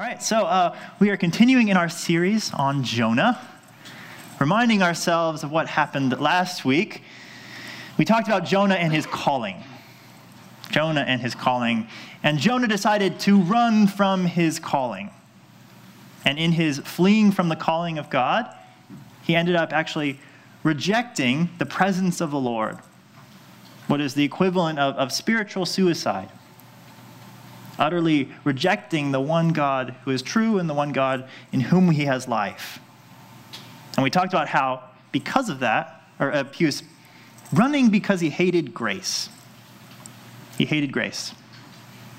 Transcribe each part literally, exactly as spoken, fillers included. All right, so uh, we are continuing in our series on Jonah, reminding ourselves of what happened last week. We talked about Jonah and his calling. Jonah and his calling. And Jonah decided to run from his calling. And in his fleeing from the calling of God, he ended up actually rejecting the presence of the Lord, what is the equivalent of, of spiritual suicide. Utterly rejecting the one God who is true and the one God in whom he has life. And we talked about how, because of that, or uh, he was running because he hated grace. He hated grace.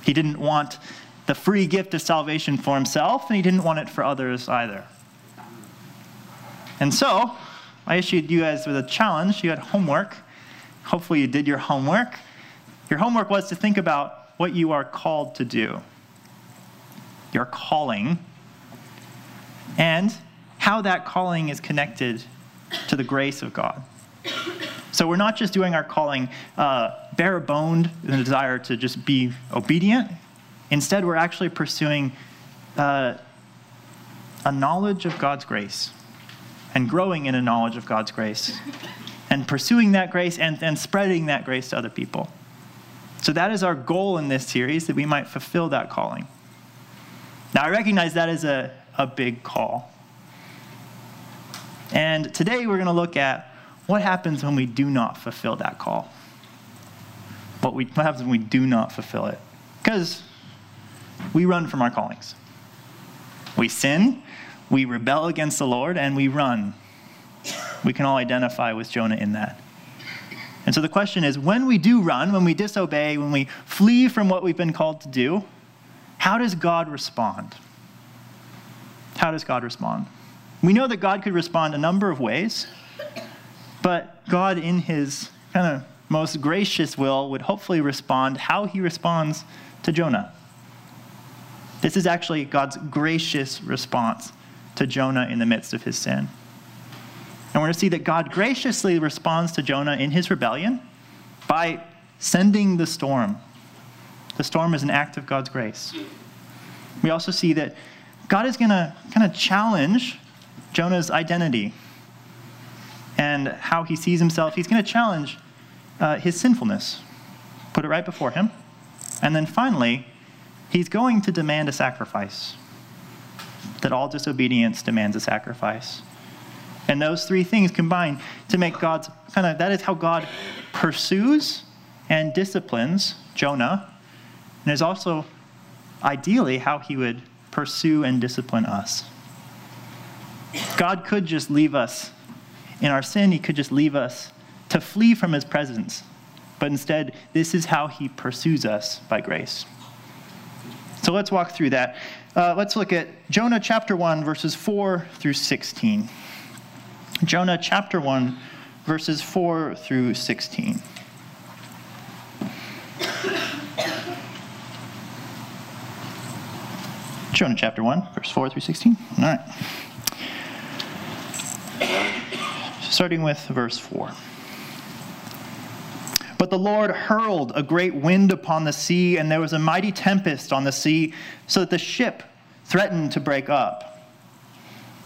He didn't want the free gift of salvation for himself, and he didn't want it for others either. And so, I issued you guys with a challenge. You had homework. Hopefully you did your homework. Your homework was to think about what you are called to do, your calling, and how that calling is connected to the grace of God. So we're not just doing our calling uh, bare-boned in the desire to just be obedient. Instead, we're actually pursuing uh, a knowledge of God's grace and growing in a knowledge of God's grace and pursuing that grace and, and spreading that grace to other people. So that is our goal in this series, that we might fulfill that calling. Now, I recognize that is a, a big call. And today we're going to look at what happens when we do not fulfill that call. What, we, what happens when we do not fulfill it? Because we run from our callings. We sin, we rebel against the Lord, and we run. We can all identify with Jonah in that. And so the question is, when we do run, when we disobey, when we flee from what we've been called to do, how does God respond? How does God respond? We know that God could respond a number of ways, but God in his kind of most gracious will would hopefully respond how he responds to Jonah. This is actually God's gracious response to Jonah in the midst of his sin. And we're going to see that God graciously responds to Jonah in his rebellion by sending the storm. The storm is an act of God's grace. We also see that God is going to kind of challenge Jonah's identity and how he sees himself. He's going to challenge uh, his sinfulness, put it right before him. And then finally, he's going to demand a sacrifice, that all disobedience demands a sacrifice. And those three things combine to make God's kind of, that is how God pursues and disciplines Jonah. And is also ideally how he would pursue and discipline us. God could just leave us in our sin. He could just leave us to flee from his presence. But instead, this is how he pursues us by grace. So let's walk through that. Uh, let's look at Jonah chapter one, verses four through sixteen. Jonah chapter one, verses four through sixteen. Jonah chapter one, verse four through sixteen. All right. Starting with verse four. But the Lord hurled a great wind upon the sea, and there was a mighty tempest on the sea, so that the ship threatened to break up.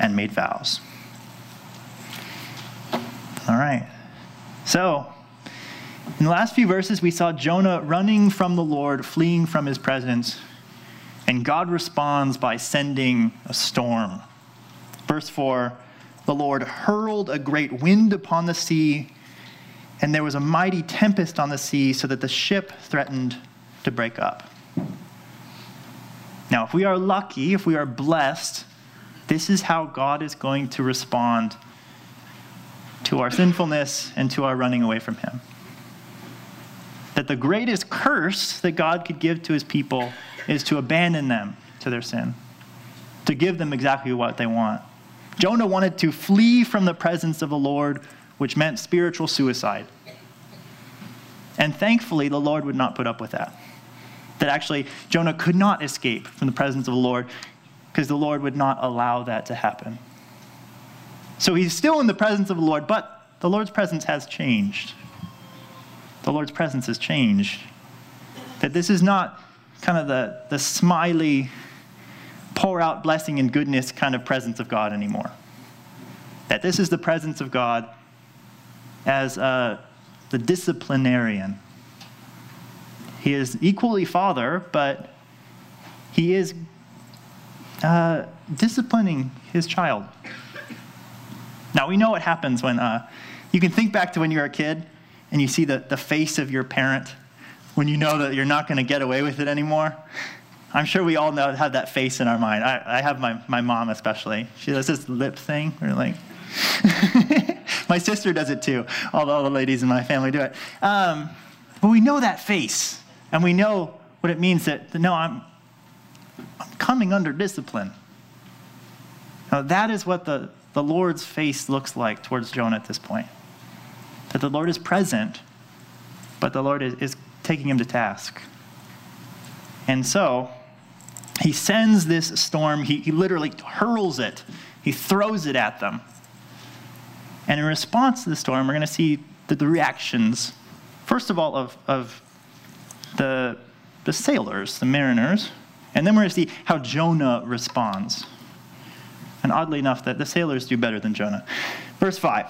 and made vows. All right. So, in the last few verses, we saw Jonah running from the Lord, fleeing from his presence, and God responds by sending a storm. Verse four, the Lord hurled a great wind upon the sea, and there was a mighty tempest on the sea, so that the ship threatened to break up. Now, if we are lucky, if we are blessed, this is how God is going to respond to our sinfulness and to our running away from him. That the greatest curse that God could give to his people is to abandon them to their sin, to give them exactly what they want. Jonah wanted to flee from the presence of the Lord, which meant spiritual suicide. And thankfully, the Lord would not put up with that. That actually, Jonah could not escape from the presence of the Lord because the Lord would not allow that to happen. So he's still in the presence of the Lord, but the Lord's presence has changed. The Lord's presence has changed. That this is not kind of the, the smiley, pour out blessing and goodness kind of presence of God anymore. That this is the presence of God as uh, the disciplinarian. He is equally Father, but he is uh, disciplining his child. Now, we know what happens when, uh, you can think back to when you were a kid and you see the, the face of your parent when you know that you're not going to get away with it anymore. I'm sure we all know have that face in our mind. I, I have my, my mom especially. She does this lip thing. We're like, my sister does it too, although the ladies in my family do it. Um, but we know that face, and we know what it means that no, I'm I'm coming under discipline. Now that is what the, the Lord's face looks like towards Jonah at this point. That the Lord is present, but the Lord is, is taking him to task. And so he sends this storm. He, he literally hurls it. He throws it at them. And in response to the storm, we're going to see the, the reactions, first of all, of, of the, the sailors, the mariners. And then we're going to see how Jonah responds. And oddly enough, that the sailors do better than Jonah. Verse five.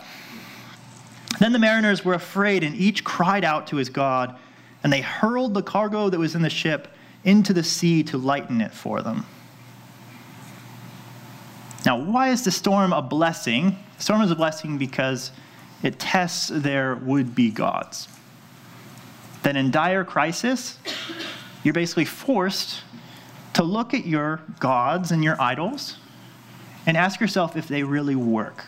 Then the mariners were afraid, and each cried out to his God, and they hurled the cargo that was in the ship into the sea to lighten it for them. Now, why is the storm a blessing? The storm is a blessing because it tests their would-be gods. That in dire crisis, you're basically forced to look at your gods and your idols and ask yourself if they really work.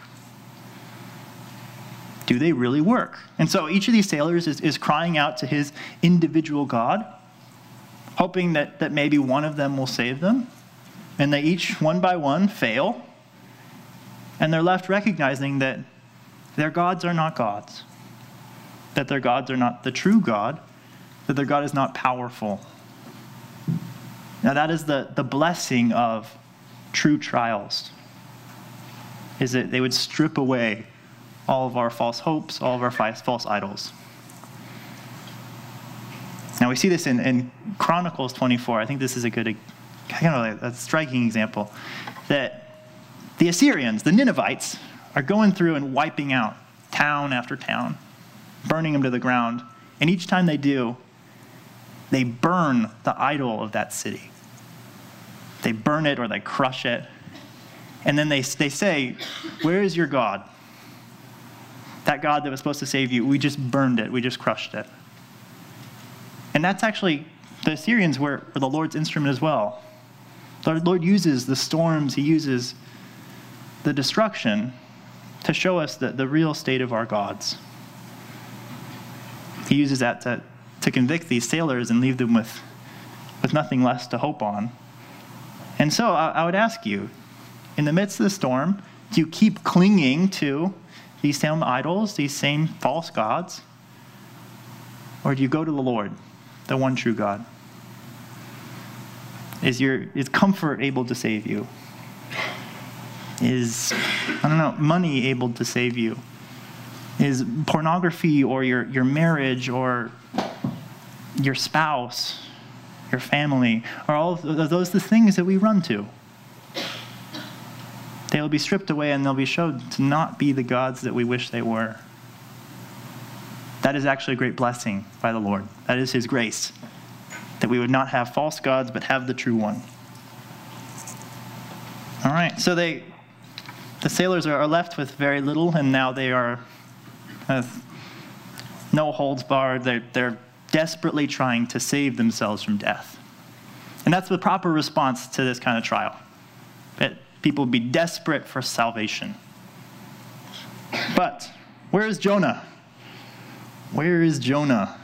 Do they really work? And so each of these sailors is, is crying out to his individual god, hoping that, that maybe one of them will save them. And they each, one by one, fail. And they're left recognizing that their gods are not gods, that their gods are not the true God, that their God is not powerful. Now that is the, the blessing of true trials, is that they would strip away all of our false hopes, all of our false idols. Now we see this in, in Chronicles twenty-four. I think this is a good, kind of a striking example, that the Assyrians, the Ninevites, are going through and wiping out town after town, burning them to the ground. And each time they do, they burn the idol of that city. They burn it or they crush it. And then they, they say, where is your God? That God that was supposed to save you, we just burned it. We just crushed it. And that's actually, the Assyrians were, were the Lord's instrument as well. The Lord uses the storms, he uses the destruction to show us the, the real state of our gods. He uses that to, to convict these sailors and leave them with, with nothing less to hope on. And so I, I would ask you, in the midst of the storm, do you keep clinging to these same idols, these same false gods? Or do you go to the Lord, the one true God? Is your is comfort able to save you? Is, I don't know, money able to save you? Is pornography or your, your marriage or your spouse, your family, are all of those the things that we run to? They'll be stripped away and they'll be showed to not be the gods that we wish they were. That is actually a great blessing by the Lord. That is his grace, that we would not have false gods but have the true one. All right, so they, the sailors are left with very little, and now they are uh, no holds barred. They're, they're desperately trying to save themselves from death. And that's the proper response to this kind of trial. It, people would be desperate for salvation. But where is Jonah? Where is Jonah?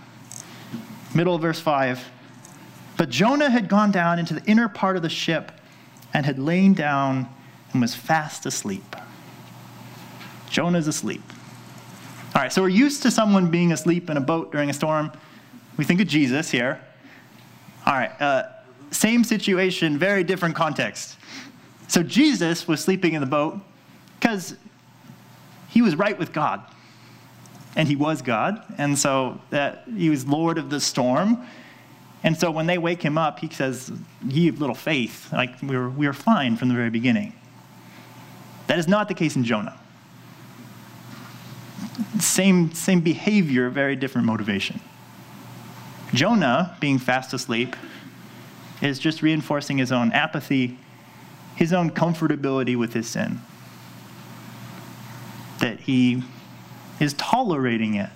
Middle of verse five. But Jonah had gone down into the inner part of the ship and had lain down and was fast asleep. Jonah's asleep. All right, so we're used to someone being asleep in a boat during a storm. We think of Jesus here. All right, uh, same situation, very different context. So Jesus was sleeping in the boat because he was right with God. And he was God, and so that he was Lord of the storm. And so when they wake him up, he says, "Ye of little faith," like we were, we were fine from the very beginning. That is not the case in Jonah. Same, same behavior, very different motivation. Jonah, being fast asleep, is just reinforcing his own apathy, his own comfortability with his sin. That he is tolerating it.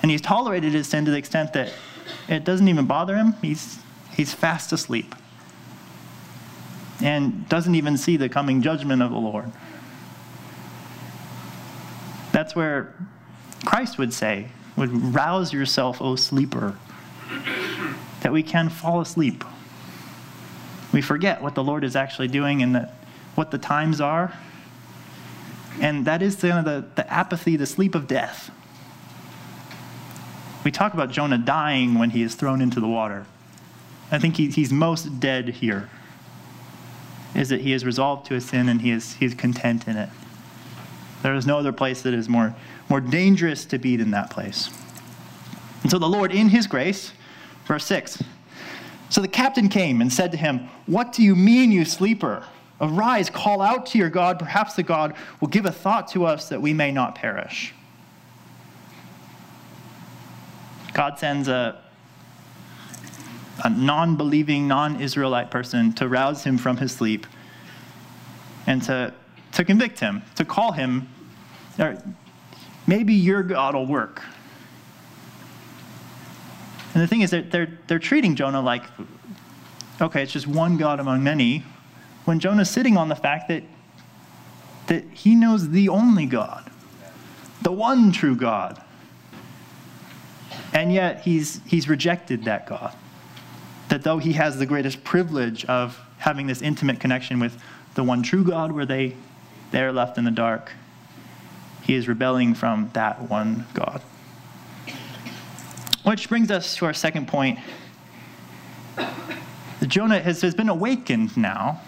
And he's tolerated his sin to the extent that it doesn't even bother him. He's he's fast asleep and doesn't even see the coming judgment of the Lord. That's where Christ would say, would rouse yourself, O sleeper, that we can fall asleep. We forget what the Lord is actually doing and that what the times are. And that is the, the, the apathy, the sleep of death. We talk about Jonah dying when he is thrown into the water. I think he, he's most dead here, is that he is resolved to his sin and he is he's content in it. There is no other place that is more, more dangerous to be than that place. And so the Lord, in his grace, verse six, so the captain came and said to him, "What do you mean, you sleeper? Arise, call out to your God. Perhaps the God will give a thought to us that we may not perish." God sends a, a non-believing, non-Israelite person to rouse him from his sleep and to, to convict him, to call him, or maybe your God will work. And the thing is that they're, they're treating Jonah like, okay, it's just one God among many, when Jonah's sitting on the fact that, that he knows the only God, the one true God. And yet he's he's rejected that God. That though he has the greatest privilege of having this intimate connection with the one true God where they, they are left in the dark, he is rebelling from that one God. Which brings us to our second point. Jonah has, has been awakened now.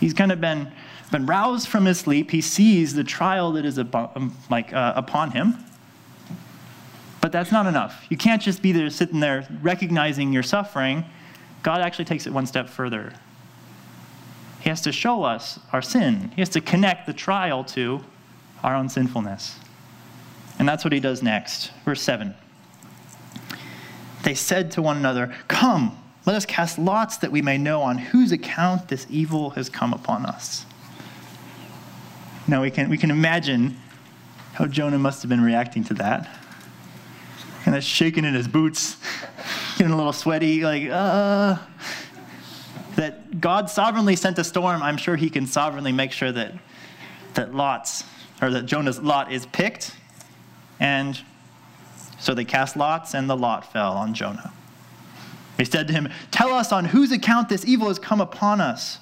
He's kind of been, been roused from his sleep. He sees the trial that is upon, like, uh, upon him. But that's not enough. You can't just be there sitting there recognizing your suffering. God actually takes it one step further. He has to show us our sin. He has to connect the trial to our own sinfulness. And that's what he does next. Verse seven. They said to one another, "Come, let us cast lots that we may know on whose account this evil has come upon us." Now we can we can imagine how Jonah must have been reacting to that. Kind of shaking in his boots, getting a little sweaty, like, uh. that God sovereignly sent a storm, I'm sure he can sovereignly make sure that that Lot's, or that Jonah's lot is picked. And so they cast lots, and the lot fell on Jonah. They said to him, "Tell us on whose account this evil has come upon us.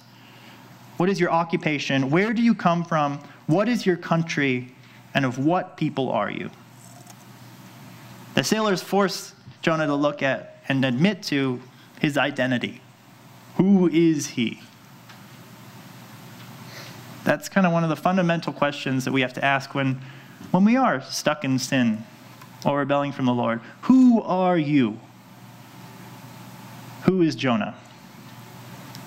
What is your occupation? Where do you come from? What is your country? And of what people are you?" The sailors forced Jonah to look at and admit to his identity. Who is he? That's kind of one of the fundamental questions that we have to ask when, when we are stuck in sin or rebelling from the Lord. Who are you? Who is Jonah?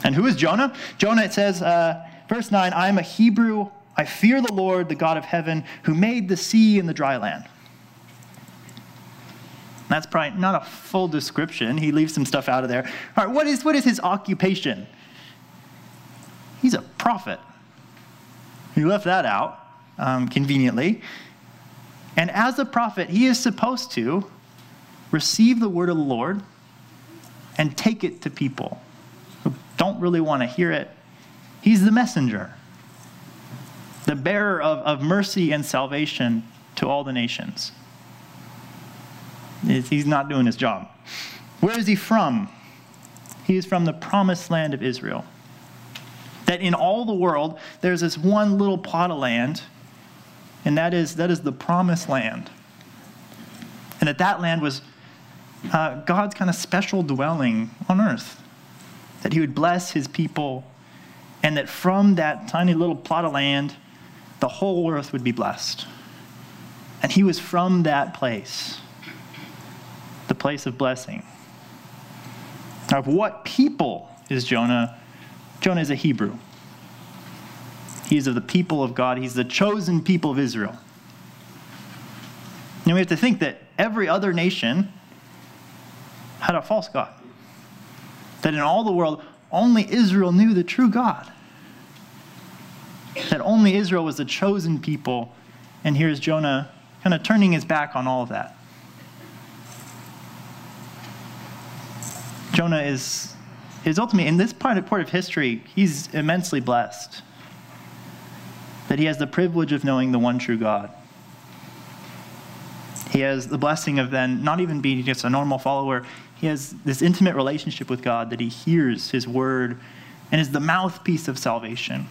And who is Jonah? Jonah, it says, uh, verse nine, "I am a Hebrew. I fear the Lord, the God of heaven, who made the sea and the dry land." That's probably not a full description. He leaves some stuff out of there. All right, what is, what is his occupation? He's a prophet. He left that out, um, conveniently. And as a prophet, he is supposed to receive the word of the Lord and take it to people who don't really want to hear it. He's the messenger, the bearer of, of mercy and salvation to all the nations. He's not doing his job. Where is he from? He is from the promised land of Israel. That in all the world, there's this one little plot of land, and that is, that is the promised land. And that that land was uh, God's kind of special dwelling on earth, that he would bless his people, and that from that tiny little plot of land, the whole earth would be blessed. And he was from that place, the place of blessing. Now, of what people is Jonah? Jonah is a Hebrew. He is of the people of God. He's the chosen people of Israel. Now, we have to think that every other nation had a false god, that in all the world, only Israel knew the true God, that only Israel was the chosen people, and here's Jonah kind of turning his back on all of that. Jonah is, is ultimately, in this part of, part of history, he's immensely blessed that he has the privilege of knowing the one true God. He has the blessing of then not even being just a normal follower. He has this intimate relationship with God, that he hears his word and is the mouthpiece of salvation.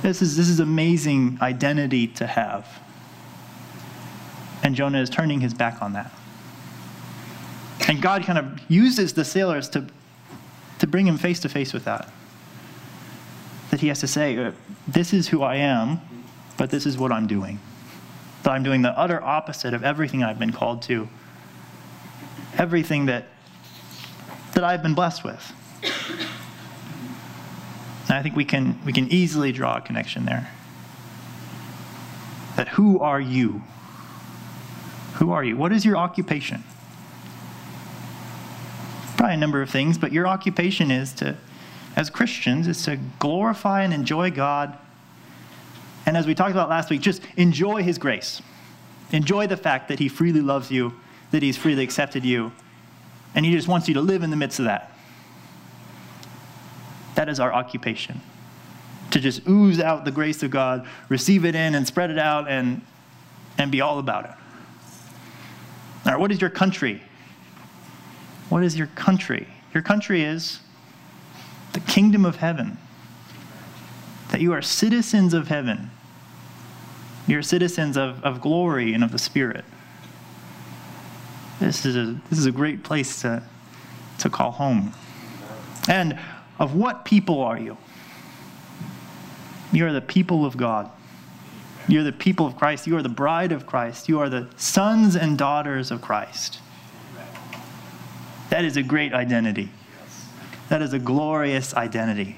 This is, this is amazing identity to have. And Jonah is turning his back on that. And God kind of uses the sailors to, to bring him face to face with that. That he has to say, this is who I am, but this is what I'm doing. That I'm doing the utter opposite of everything I've been called to, everything that, that I've been blessed with. And I think we can we can easily draw a connection there. That who are you? Who are you? What is your occupation? Probably a number of things, but your occupation is to, as Christians, is to glorify and enjoy God. And as we talked about last week, just enjoy his grace. Enjoy the fact that he freely loves you, that he's freely accepted you, and he just wants you to live in the midst of that. That is our occupation, to just ooze out the grace of God, receive it in and spread it out and, and be all about it. All right, what is your country? What is your country? Your country is the kingdom of heaven, that you are citizens of heaven. You're citizens of, of glory and of the Spirit. This is a, this is a great place to, to call home. And of what people are you? You are the people of God. You are the people of Christ. You are the bride of Christ. You are the sons and daughters of Christ. That is a great identity. That is a glorious identity.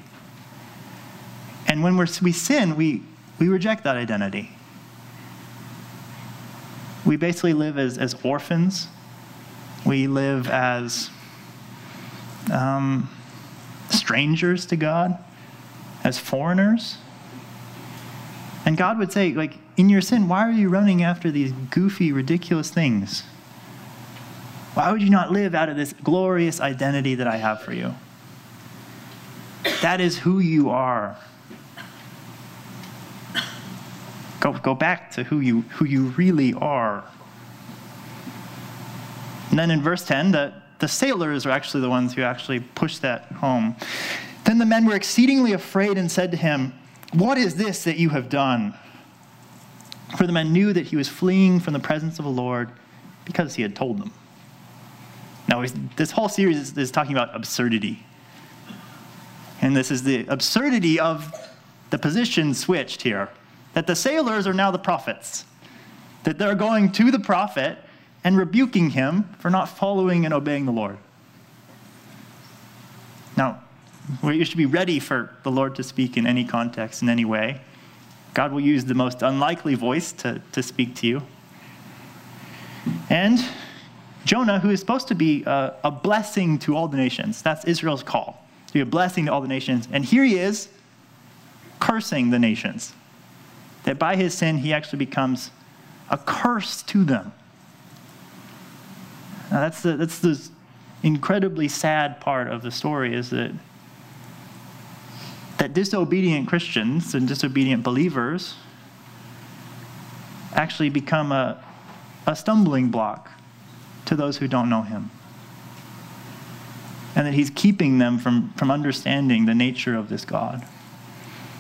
And when we're, we sin, we, we reject that identity. We basically live as, as orphans. We live as um, strangers to God, as foreigners. And God would say, like, in your sin, why are you running after these goofy, ridiculous things? Why would you not live out of this glorious identity that I have for you? That is who you are. Go, go back to who you, who you really are. And then in verse ten, the, the sailors are actually the ones who actually push that home. Then the men were exceedingly afraid and said to him, "What is this that you have done?" For the men knew that he was fleeing from the presence of the Lord because he had told them. Now, this whole series is, is talking about absurdity. And this is the absurdity of the position switched here, that the sailors are now the prophets, that they're going to the prophet and rebuking him for not following and obeying the Lord. Now, you should be ready for the Lord to speak in any context, in any way. God will use the most unlikely voice to, to speak to you. And Jonah, who is supposed to be a, a blessing to all the nations, that's Israel's call, to be a blessing to all the nations. And here he is, cursing the nations, that by his sin he actually becomes a curse to them. Now that's the, that's the incredibly sad part of the story, is that that disobedient Christians and disobedient believers actually become a, a stumbling block to those who don't know him. And that he's keeping them from, from understanding the nature of this God.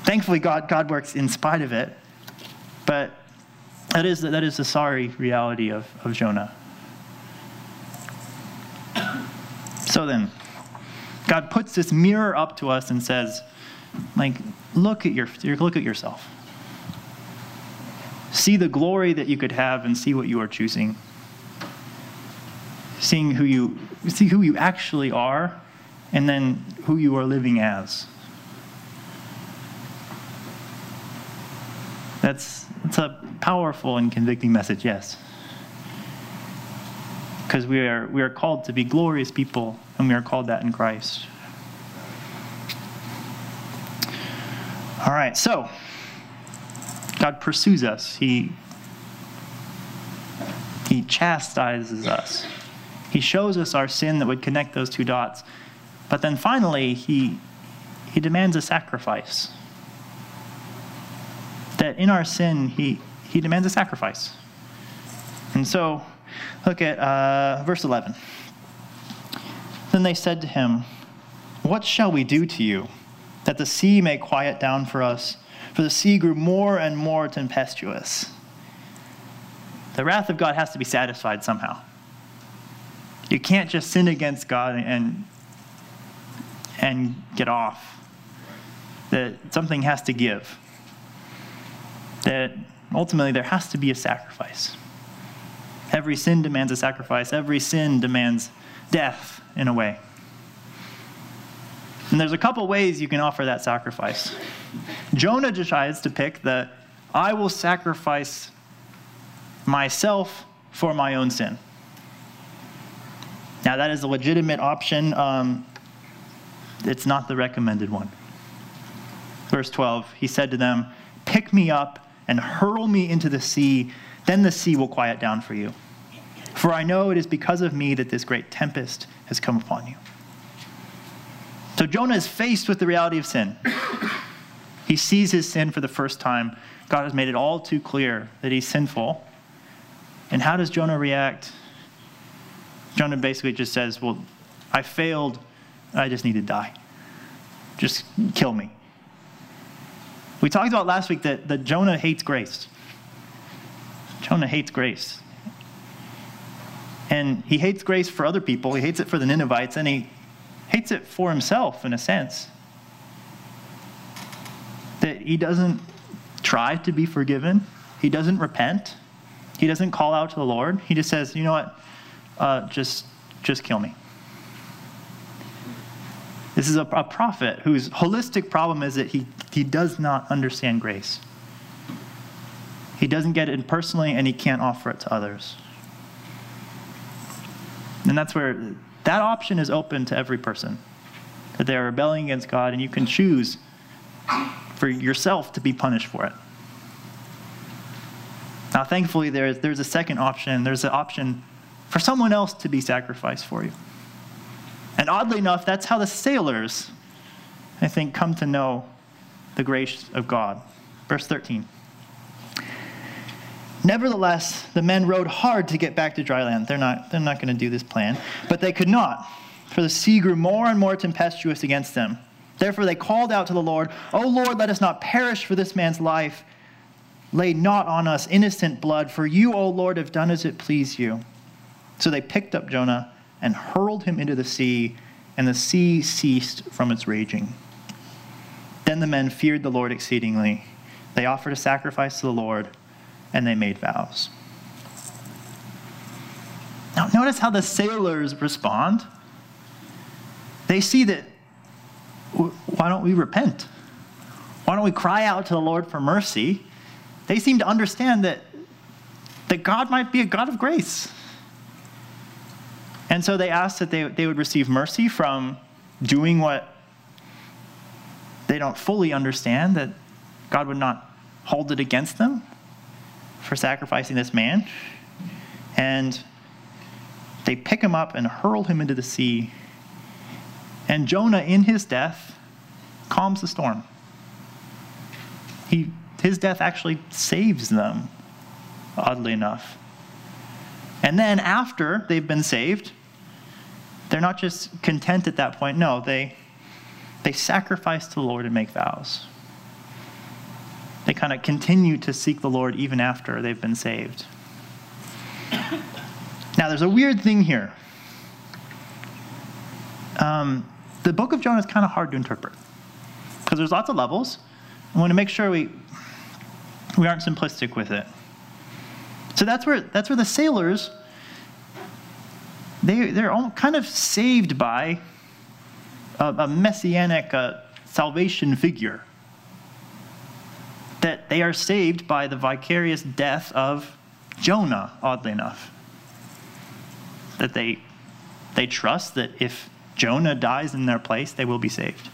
Thankfully, God, God works in spite of it, but that is, that is the sorry reality of, of Jonah. So then, God puts this mirror up to us and says, like, look at your look at yourself. See the glory that you could have, and see what you are choosing. Seeing who you see who you actually are, and then who you are living as. That's it's a powerful and convicting message, yes. Because we are we are called to be glorious people, and we are called that in Christ. All right, so God pursues us. He, he chastises us. He shows us our sin that would connect those two dots. But then finally, he, he demands a sacrifice. That in our sin, he, he demands a sacrifice. And so look at uh, verse eleven. Then they said to him, "What shall we do to you, that the sea may quiet down for us?" For the sea grew more and more tempestuous. The wrath of God has to be satisfied somehow. You can't just sin against God and, and get off. That something has to give. That ultimately there has to be a sacrifice. Every sin demands a sacrifice. Every sin demands death in a way. And there's a couple ways you can offer that sacrifice. Jonah decides to pick the, I will sacrifice myself for my own sin. Now that is a legitimate option. Um, it's not the recommended one. Verse twelve, he said to them, "Pick me up and hurl me into the sea, then the sea will quiet down for you. For I know it is because of me that this great tempest has come upon you." So Jonah is faced with the reality of sin. He sees his sin for the first time. God has made it all too clear that he's sinful. And how does Jonah react? Jonah basically just says, well, I failed. I just need to die. Just kill me. We talked about last week that, that Jonah hates grace. Jonah hates grace. And he hates grace for other people. He hates it for the Ninevites, and he hates it for himself, in a sense. That he doesn't try to be forgiven. He doesn't repent. He doesn't call out to the Lord. He just says, you know what, uh, just, just kill me. This is a, a prophet whose holistic problem is that he, he does not understand grace. He doesn't get it personally, and he can't offer it to others. And that's where that option is open to every person, that they are rebelling against God, and you can choose for yourself to be punished for it. Now, thankfully, there's, there's a second option. There's an option for someone else to be sacrificed for you. And oddly enough, that's how the sailors, I think, come to know the grace of God. Verse thirteen. Nevertheless, the men rowed hard to get back to dry land. They're not, they're not going to do this plan. But they could not, for the sea grew more and more tempestuous against them. Therefore they called out to the Lord, O Lord, let us not perish for this man's life. Lay not on us innocent blood, for you, O Lord, have done as it pleased you. So they picked up Jonah and hurled him into the sea, and the sea ceased from its raging. Then the men feared the Lord exceedingly. They offered a sacrifice to the Lord, and they made vows. Now, notice how the sailors respond. They see that, why don't we repent? Why don't we cry out to the Lord for mercy? They seem to understand that, that God might be a God of grace. And so they asked that they, they would receive mercy from doing what they don't fully understand, that God would not hold it against them for sacrificing this man. And they pick him up and hurl him into the sea. And Jonah, in his death, calms the storm. He, his death actually saves them, oddly enough. And then after they've been saved, they're not just content at that point. No, they, they sacrifice to the Lord and make vows. They kind of continue to seek the Lord even after they've been saved. Now, there's a weird thing here. Um, the book of Jonah is kind of hard to interpret because there's lots of levels. I want to make sure we we aren't simplistic with it. So that's where that's where the sailors, they they're all kind of saved by a, a messianic uh, salvation figure. That they are saved by the vicarious death of Jonah, oddly enough. That they they trust that if Jonah dies in their place, they will be saved.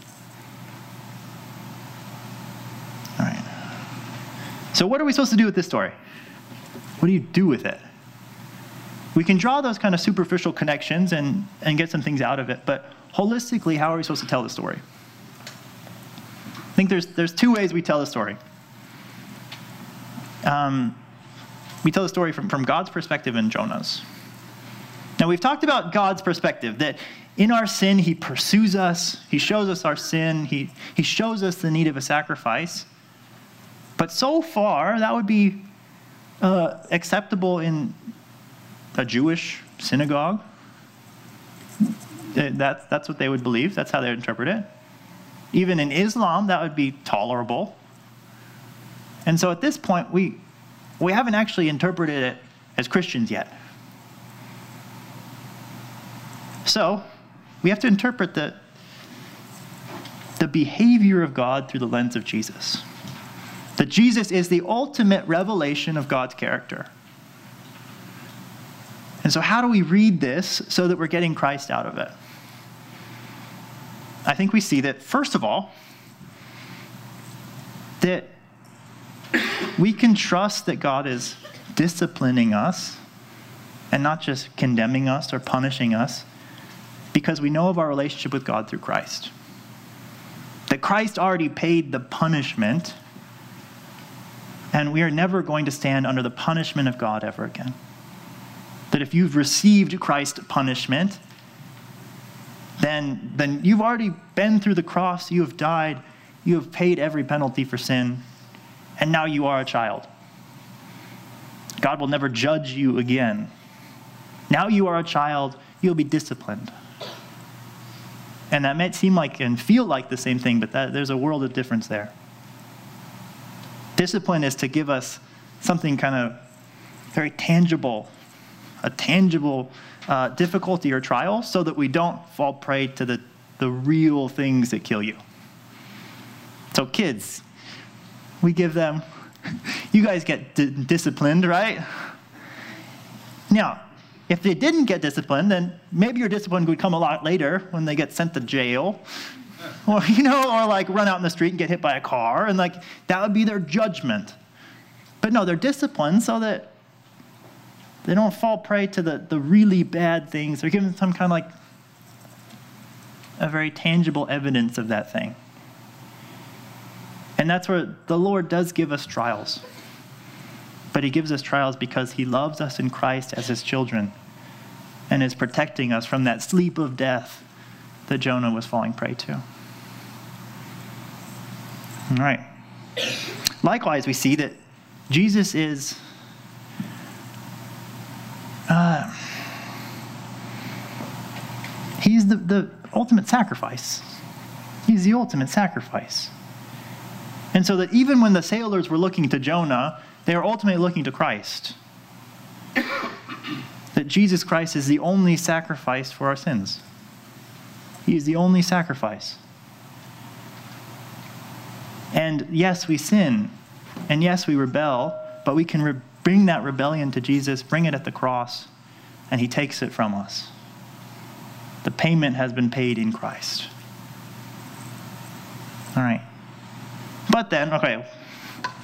All right. So what are we supposed to do with this story? What do you do with it? We can draw those kind of superficial connections and, and get some things out of it, but holistically, how are we supposed to tell the story? I think there's, there's two ways we tell the story. Um, we tell the story from, from God's perspective and Jonah's. Now, we've talked about God's perspective, that in our sin, he pursues us. He shows us our sin. He, he shows us the need of a sacrifice. But so far, that would be uh, acceptable in a Jewish synagogue. That, that's what they would believe. That's how they would interpret it. Even in Islam, that would be tolerable. And so at this point, we, we haven't actually interpreted it as Christians yet. So we have to interpret the, the behavior of God through the lens of Jesus. That Jesus is the ultimate revelation of God's character. And so how do we read this so that we're getting Christ out of it? I think we see that, first of all, that we can trust that God is disciplining us and not just condemning us or punishing us, because we know of our relationship with God through Christ. That Christ already paid the punishment, and we are never going to stand under the punishment of God ever again. That if you've received Christ's punishment, then, then you've already been through the cross, you have died, you have paid every penalty for sin, and now you are a child. God will never judge you again. Now you are a child, you'll be disciplined. And that might seem like and feel like the same thing, but that, there's a world of difference there. Discipline is to give us something kind of very tangible, a tangible uh, difficulty or trial, so that we don't fall prey to the, the real things that kill you. So kids, we give them, you guys get d- disciplined, right? Now, if they didn't get disciplined, then maybe your discipline would come a lot later when they get sent to jail, or, you know, or like run out in the street and get hit by a car, and like that would be their judgment. But no, they're disciplined so that They don't fall prey to the, the really bad things. They're given some kind of like a very tangible evidence of that thing. And that's where the Lord does give us trials. But he gives us trials because he loves us in Christ as his children and is protecting us from that sleep of death that Jonah was falling prey to. All right. Likewise, we see that Jesus is Uh, he's the, the ultimate sacrifice. He's the ultimate sacrifice. And so that even when the sailors were looking to Jonah, they were ultimately looking to Christ. That Jesus Christ is the only sacrifice for our sins. He is the only sacrifice. And yes, we sin. And yes, we rebel. But we can rebel. Bring that rebellion to Jesus, bring it at the cross, and he takes it from us. The payment has been paid in Christ. All right. But then, okay,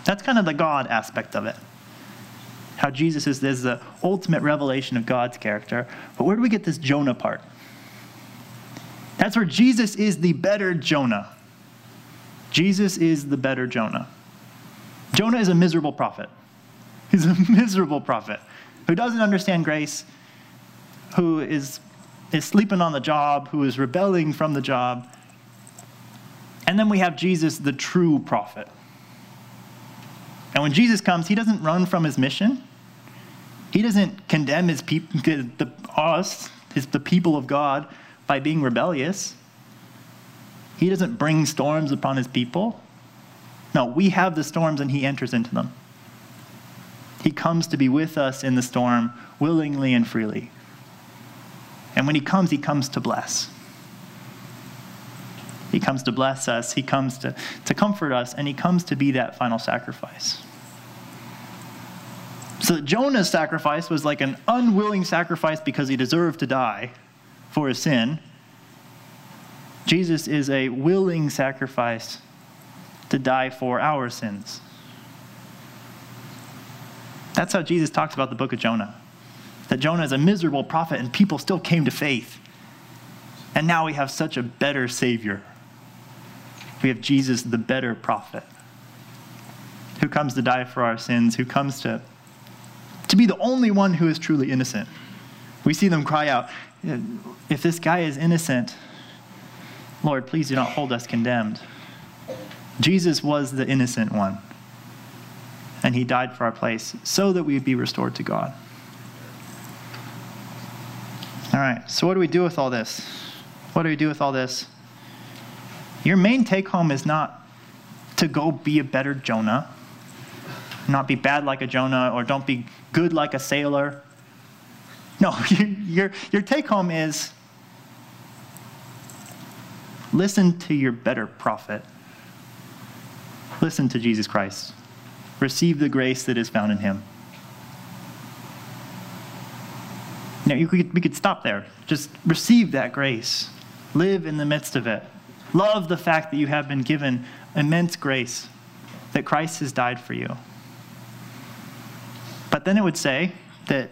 that's kind of the God aspect of it. How Jesus is, is the ultimate revelation of God's character. But where do we get this Jonah part? That's where Jesus is the better Jonah. Jesus is the better Jonah. Jonah is a miserable prophet. He's a miserable prophet who doesn't understand grace, who is, is sleeping on the job, who is rebelling from the job. And then we have Jesus, the true prophet. And when Jesus comes, he doesn't run from his mission. He doesn't condemn his peop- the, us, his, the people of God, by being rebellious. He doesn't bring storms upon his people. No, we have the storms and he enters into them. He comes to be with us in the storm willingly and freely. And when he comes, he comes to bless. He comes to bless us. He comes to, to comfort us. And he comes to be that final sacrifice. So Jonah's sacrifice was like an unwilling sacrifice because he deserved to die for his sin. Jesus is a willing sacrifice to die for our sins. That's how Jesus talks about the book of Jonah. That Jonah is a miserable prophet and people still came to faith. And now we have such a better Savior. We have Jesus, the better prophet, who comes to die for our sins, who comes to, to be the only one who is truly innocent. We see them cry out, if this guy is innocent, Lord, please do not hold us condemned. Jesus was the innocent one. And he died for our place so that we would be restored to God. All right, so what do we do with all this? What do we do with all this? Your main take home is not to go be a better Jonah, not be bad like a Jonah, or don't be good like a sailor. No, your, your take home is listen to your better prophet. Listen to Jesus Christ. Receive the grace that is found in him. Now, you could, we could stop there. Just receive that grace. Live in the midst of it. Love the fact that you have been given immense grace, that Christ has died for you. But then it would say that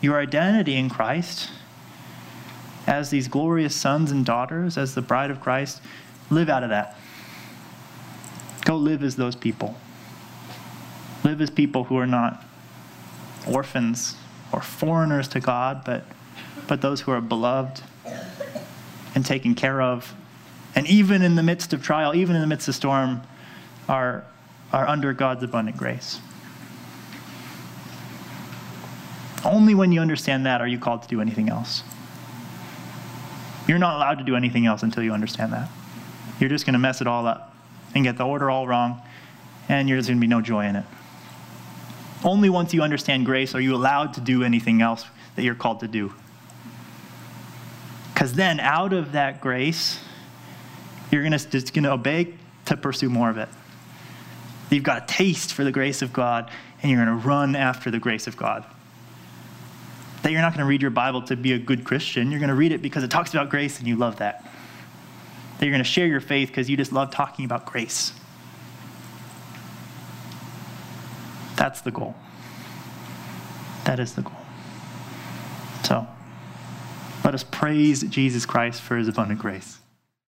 your identity in Christ, as these glorious sons and daughters, as the bride of Christ, live out of that. Go live as those people. Live as people who are not orphans or foreigners to God, but, but those who are beloved and taken care of. And even in the midst of trial, even in the midst of storm, are, are under God's abundant grace. Only when you understand that are you called to do anything else. You're not allowed to do anything else until you understand that. You're just going to mess it all up and get the order all wrong, and there's going to be no joy in it. Only once you understand grace are you allowed to do anything else that you're called to do. Because then out of that grace, you're going to, just going to obey to pursue more of it. You've got a taste for the grace of God, and you're going to run after the grace of God. That you're not going to read your Bible to be a good Christian. You're going to read it because it talks about grace, and you love that. That you're going to share your faith because you just love talking about grace. That's the goal. That is the goal. Let us praise Jesus Christ for his abundant grace.